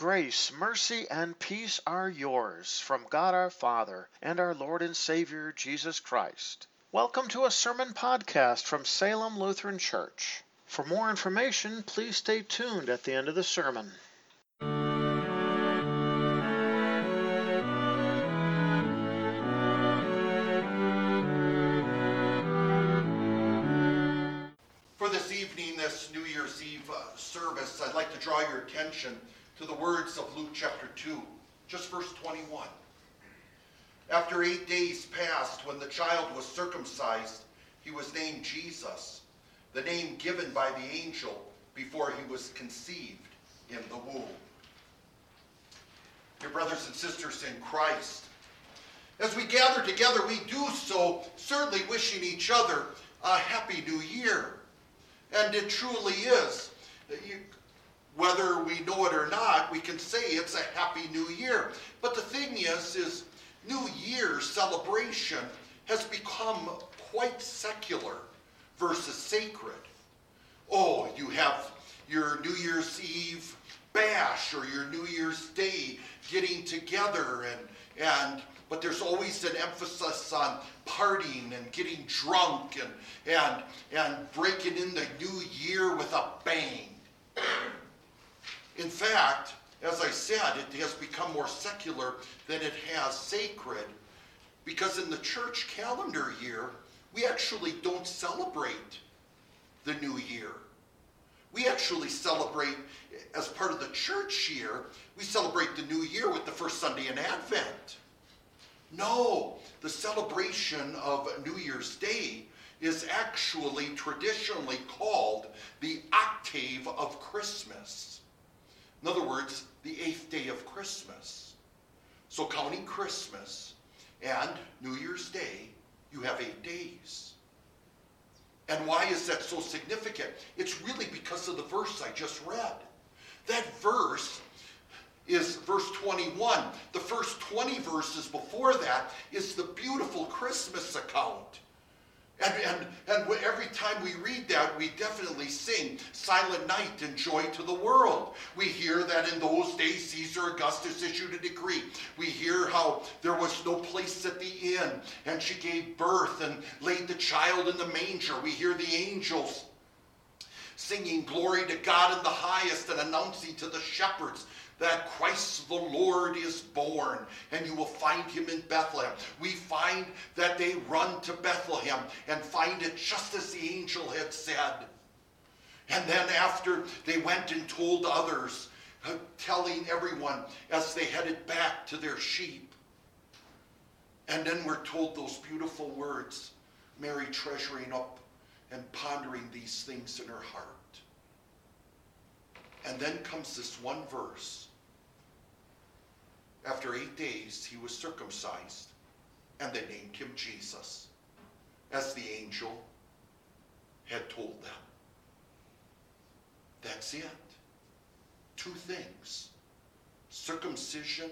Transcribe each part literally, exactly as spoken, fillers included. grace, mercy, and peace are yours from God our Father and our Lord and Savior Jesus Christ. Welcome to a sermon podcast from Salem Lutheran Church. For more information, please stay tuned at the end of the sermon. This New Year's Eve uh, service, I'd like to draw your attention to the words of Luke chapter two, just verse twenty-one. After eight days passed, when the child was circumcised, he was named Jesus, the name given by the angel before he was conceived in the womb. Dear brothers and sisters in Christ, as we gather together, we do so certainly wishing each other a happy new year. And it truly is. You, whether we know it or not, we can say it's a happy new year. But the thing is, is New Year celebration has become quite secular versus sacred. Oh, you have your New Year's Eve bash or your New Year's Day getting together, and and but there's always an emphasis on partying and getting drunk and and and breaking in the new year with a bang. In fact, as I said, it has become more secular than it has sacred, because in the church calendar year, we actually don't celebrate the new year. We actually celebrate, as part of the church year, we celebrate the new year with the first Sunday in Advent. No, the celebration of New Year's Day is actually traditionally called the octave of Christmas. In other words, the eighth day of Christmas. So counting Christmas and New Year's Day, you have eight days. And why is that so significant? It's really because of the verse I just read. That verse is verse twenty-one. The first twenty verses before that is the beautiful Christmas account. And, and, and every time we read that, we definitely sing, Silent Night and Joy to the World. We hear that in those days Caesar Augustus issued a decree. We hear how there was no place at the inn, and she gave birth and laid the child in the manger. We hear the angels singing glory to God in the highest and announcing to the shepherds that Christ the Lord is born, and you will find him in Bethlehem. We find that they run to Bethlehem and find it just as the angel had said. And then after, they went and told others, telling everyone as they headed back to their sheep. And then we're told those beautiful words, Mary treasuring up and pondering these things in her heart. And then comes this one verse. After eight days, he was circumcised, and they named him Jesus, as the angel had told them. That's it. Two things: circumcision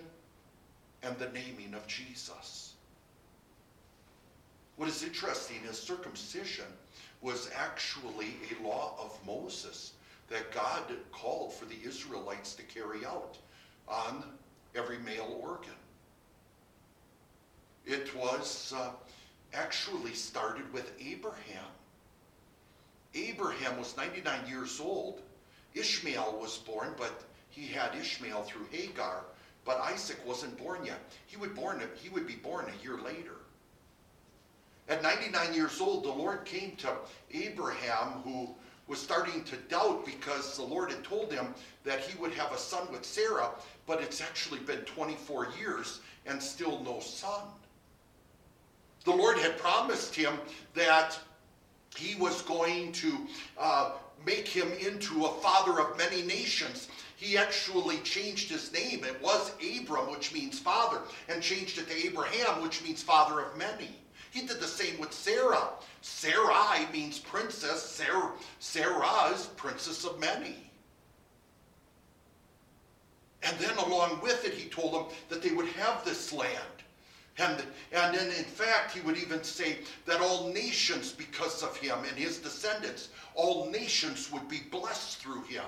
and the naming of Jesus. What is interesting is circumcision was actually a law of Moses that God called for the Israelites to carry out on every male organ. It was uh, actually started with Abraham. Abraham was ninety-nine years old. Ishmael was born, but he had Ishmael through Hagar, but Isaac wasn't born yet. He would, born, he would be born a year later. At ninety-nine years old, the Lord came to Abraham, who was starting to doubt because the Lord had told him that he would have a son with Sarah, but it's actually been twenty-four years and still no son. The Lord had promised him that he was going to uh, make him into a father of many nations. He actually changed his name. It was Abram, which means father, and changed it to Abraham, which means father of many. He did the same with Sarah. Sarai means princess. Sarah, Sarah is princess of many. And then along with it, he told them that they would have this land. And, and then in fact, he would even say that all nations, because of him and his descendants, all nations would be blessed through him.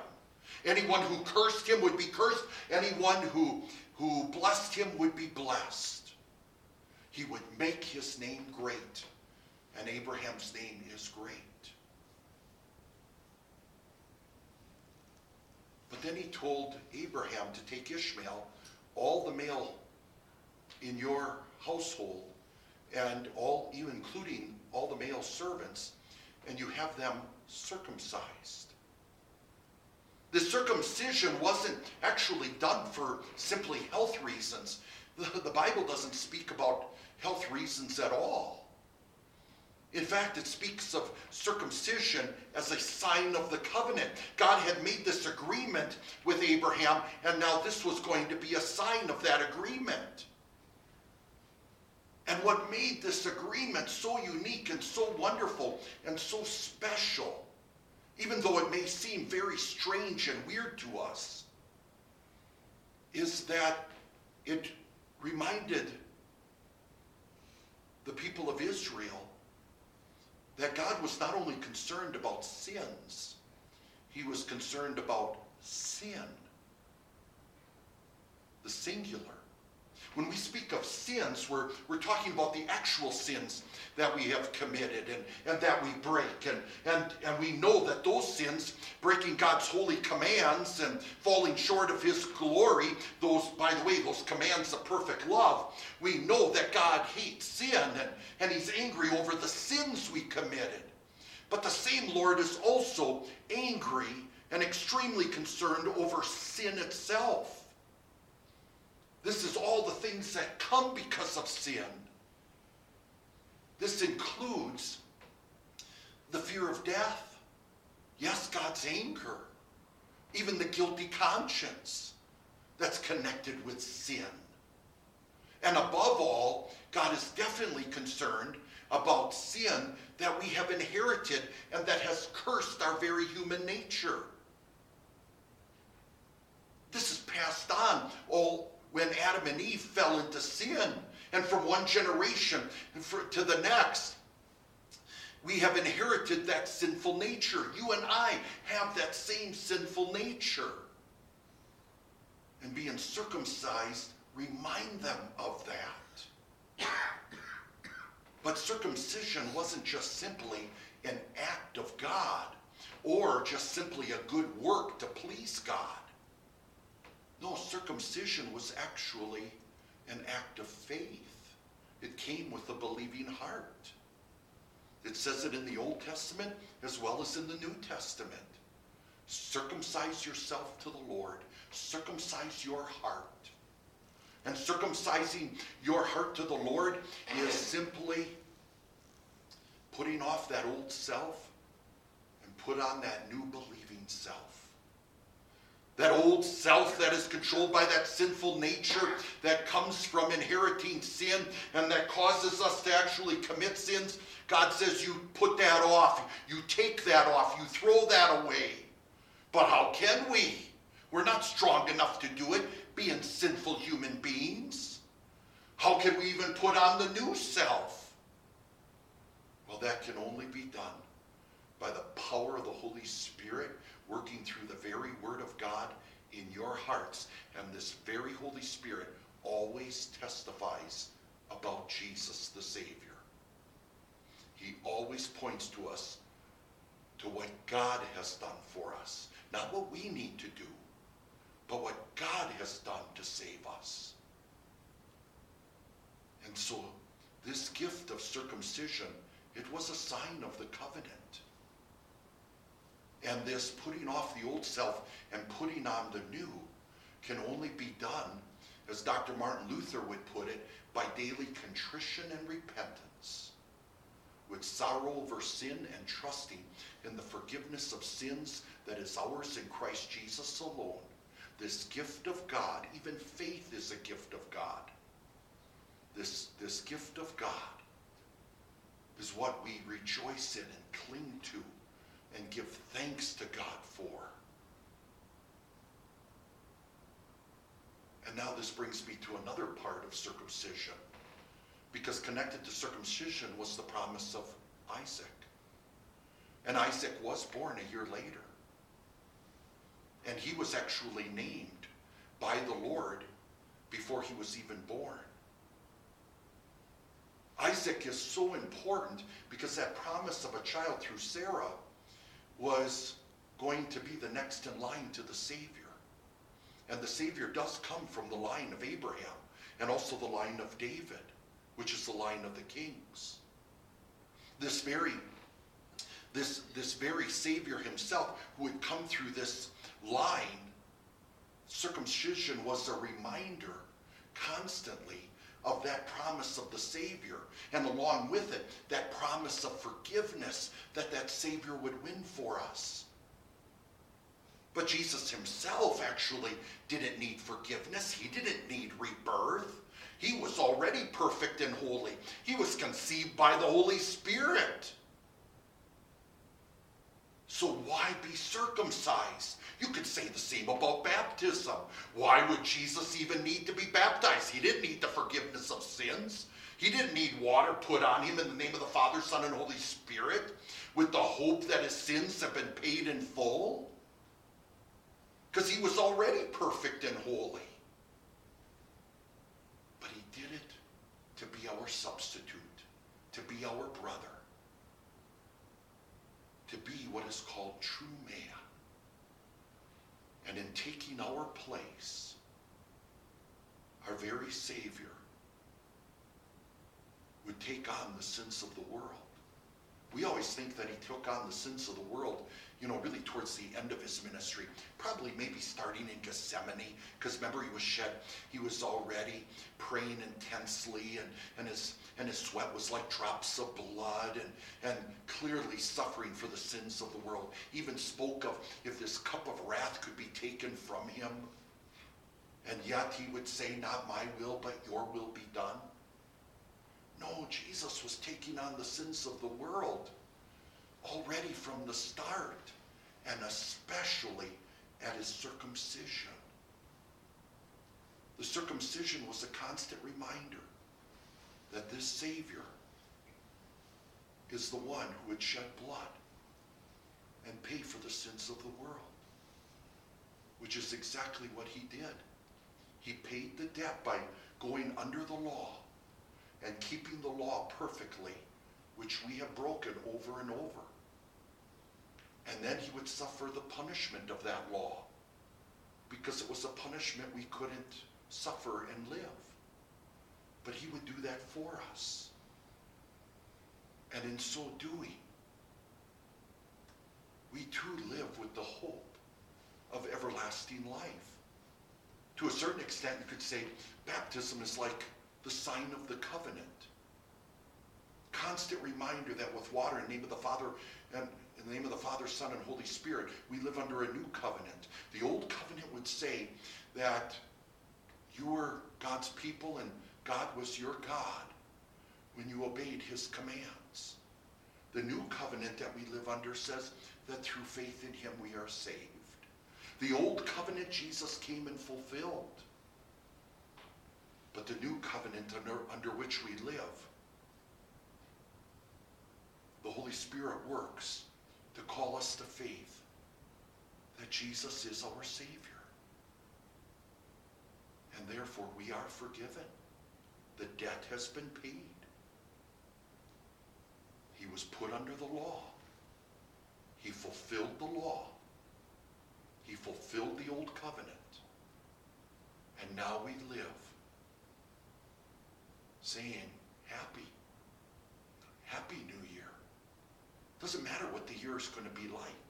Anyone who cursed him would be cursed. Anyone who, who blessed him would be blessed. He would make his name great, and Abraham's name is great. But then he told Abraham to take Ishmael, all the male in your household, and all, even including all the male servants, and you have them circumcised. The circumcision wasn't actually done for simply health reasons. The, the Bible doesn't speak about health reasons at all. In fact, it speaks of circumcision as a sign of the covenant. God had made this agreement with Abraham, and now this was going to be a sign of that agreement. And what made this agreement so unique and so wonderful and so special, even though it may seem very strange and weird to us, is that it reminded the people of Israel that God was not only concerned about sins, he was concerned about sin, the singular. When we speak of sins, we're, we're talking about the actual sins that we have committed and, and that we break. And, and, and we know that those sins, breaking God's holy commands and falling short of his glory, those, by the way, those commands of perfect love, we know that God hates sin and, and he's angry over the sins we committed. But the same Lord is also angry and extremely concerned over sin itself. This is all the things that come because of sin. This includes the fear of death. Yes, God's anger. Even the guilty conscience that's connected with sin. And above all, God is definitely concerned about sin that we have inherited and that has cursed our very human nature. This is passed on all when Adam and Eve fell into sin, and from one generation to the next, we have inherited that sinful nature. You and I have that same sinful nature. And being circumcised, remind them of that. But circumcision wasn't just simply an act of God, or just simply a good work to please God. No, circumcision was actually an act of faith. It came with a believing heart. It says it in the Old Testament as well as in the New Testament. Circumcise yourself to the Lord. Circumcise your heart. And circumcising your heart to the Lord is simply putting off that old self and put on that new believing self. That old self that is controlled by that sinful nature that comes from inheriting sin and that causes us to actually commit sins. God says you put that off. You take that off. You throw that away. But how can we? We're not strong enough to do it, being sinful human beings. How can we even put on the new self? Well, that can only be done by the power of the Holy Spirit working through the very Word of God in your hearts. And this very Holy Spirit always testifies about Jesus the Savior. He always points to us to what God has done for us. Not what we need to do, but what God has done to save us. And so this gift of circumcision, it was a sign of the covenant. And this putting off the old self and putting on the new can only be done, as Doctor Martin Luther would put it, by daily contrition and repentance, with sorrow over sin and trusting in the forgiveness of sins that is ours in Christ Jesus alone. This gift of God, even faith is a gift of God. This, this gift of God is what we rejoice in and cling to and give thanks to God for. And now this brings me to another part of circumcision, because connected to circumcision was the promise of Isaac. And Isaac was born a year later. And he was actually named by the Lord before he was even born. Isaac is so important because that promise of a child through Sarah was going to be the next in line to the Savior. And the Savior does come from the line of Abraham and also the line of David, which is the line of the kings. This very, this, this very Savior himself who had come through this line, circumcision was a reminder constantly of that promise of the Savior, and along with it, that promise of forgiveness that that Savior would win for us. But Jesus himself actually didn't need forgiveness. He didn't need rebirth. He was already perfect and holy. He was conceived by the Holy Spirit. So why be circumcised? You could say the same about baptism. Why would Jesus even need to be baptized? He didn't need the forgiveness of sins. He didn't need water put on him in the name of the Father, Son, and Holy Spirit with the hope that his sins have been paid in full, because he was already perfect and holy. But he did it to be our substitute, to be our brother, to be what is called true man. And in taking our place, our very Savior would take on the sins of the world. We always think that he took on the sins of the world, you know, really towards the end of his ministry, probably maybe starting in Gethsemane, because remember he was shed, he was already praying intensely, and, and, his, and his sweat was like drops of blood, and, and clearly suffering for the sins of the world. He even spoke of if this cup of wrath could be taken from him, and yet he would say, not my will, but your will be done. No, Jesus was taking on the sins of the world already from the start, and especially at his circumcision. The circumcision was a constant reminder that this Savior is the one who would shed blood and pay for the sins of the world, which is exactly what he did. He paid the debt by going under the law and keeping the law perfectly, which we have broken over and over. And then he would suffer the punishment of that law, because it was a punishment we couldn't suffer and live. But he would do that for us. And in so doing, we too live with the hope of everlasting life. To a certain extent, you could say baptism is like the sign of the covenant. Constant reminder that with water in the name of the Father, and in the name of the Father, Son, and Holy Spirit, we live under a new covenant. The old covenant would say that you were God's people and God was your God when you obeyed his commands. The new covenant that we live under says that through faith in him we are saved. The old covenant Jesus came and fulfilled. But the new covenant under, under which we live, the Holy Spirit works to call us to faith that Jesus is our Savior. And therefore we are forgiven. The debt has been paid. He was put under the law. He fulfilled the law. He fulfilled the old covenant. And now we live saying, happy, happy New Year. Doesn't matter what the year is going to be like.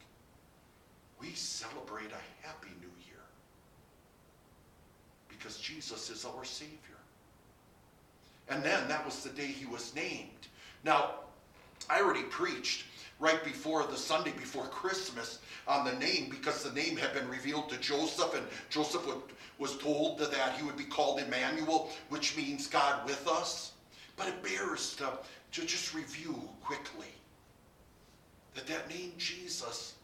We celebrate a happy New Year because Jesus is our Savior. And then that was the day he was named. Now, I already preached right before the Sunday before Christmas on the name, because the name had been revealed to Joseph, and Joseph would, was told that he would be called Emmanuel, which means God with us. But it bears to, to just review quickly that that name Jesus,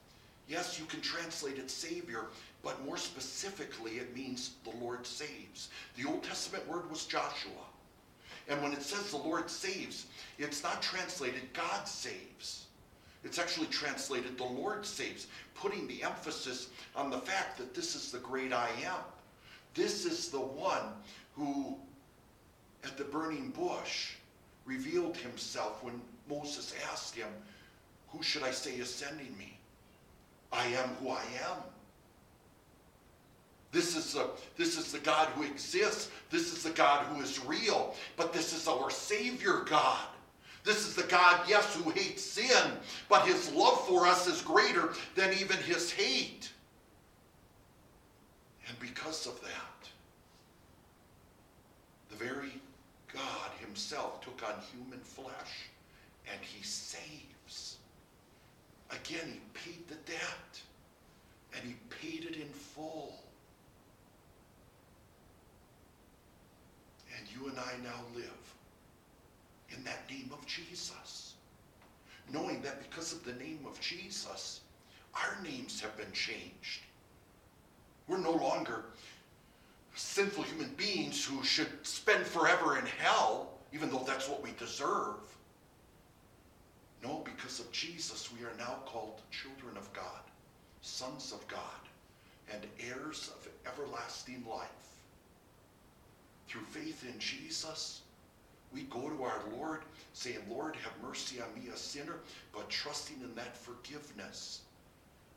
yes, you can translate it Savior, but more specifically it means the Lord saves. The Old Testament word was Joshua. And when it says the Lord saves, it's not translated God saves. It's actually translated, the Lord saves, putting the emphasis on the fact that this is the great I am. This is the one who, at the burning bush, revealed himself when Moses asked him, who should I say is sending me? I am who I am. This is, the, this is the God who exists. This is the God who is real. But this is our Savior God. This is the God, yes, who hates sin, but his love for us is greater than even his hate. And because of that, the very God himself took on human flesh, and he saves. Again, he paid the debt, and he paid it in full. And you and I now live in that name of Jesus, knowing that because of the name of Jesus, our names have been changed. We're no longer sinful human beings who should spend forever in hell, even though that's what we deserve. No, because of Jesus, we are now called children of God, sons of God, and heirs of everlasting life. Through faith in Jesus, we go to our Lord saying, Lord, have mercy on me, a sinner, but trusting in that forgiveness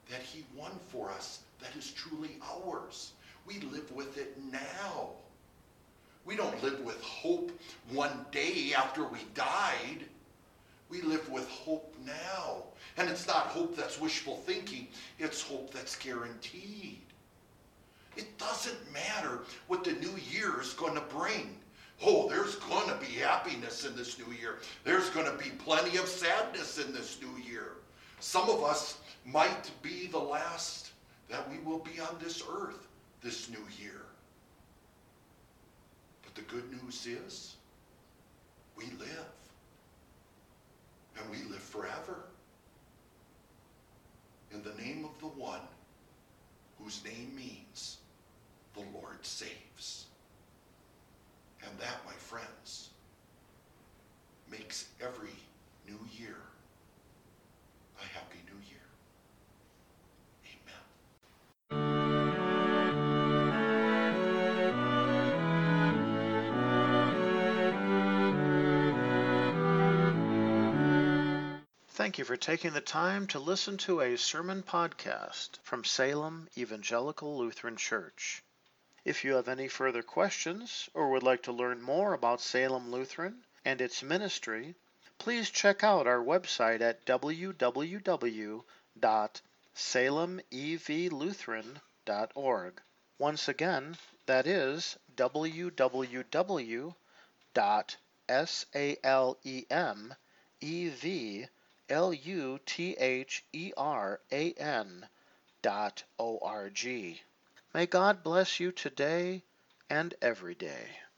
that he won for us, that is truly ours. We live with it now. We don't live with hope one day after we died. We live with hope now. And it's not hope that's wishful thinking. It's hope that's guaranteed. It doesn't matter what the new year is going to bring. Oh, there's going to be happiness in this new year. There's going to be plenty of sadness in this new year. Some of us might be the last that we will be on this earth this new year. But the good news is we live. And we live forever. In the name of the one whose name means the Lord saves. And that, my friends, makes every new year a happy new year. Amen. Thank you for taking the time to listen to a sermon podcast from Salem Evangelical Lutheran Church. If you have any further questions or would like to learn more about Salem Lutheran and its ministry, please check out our website at w w w dot salem e v lutheran dot org. Once again, that is w w w dot salem e v lutheran dot org. May God bless you today and every day.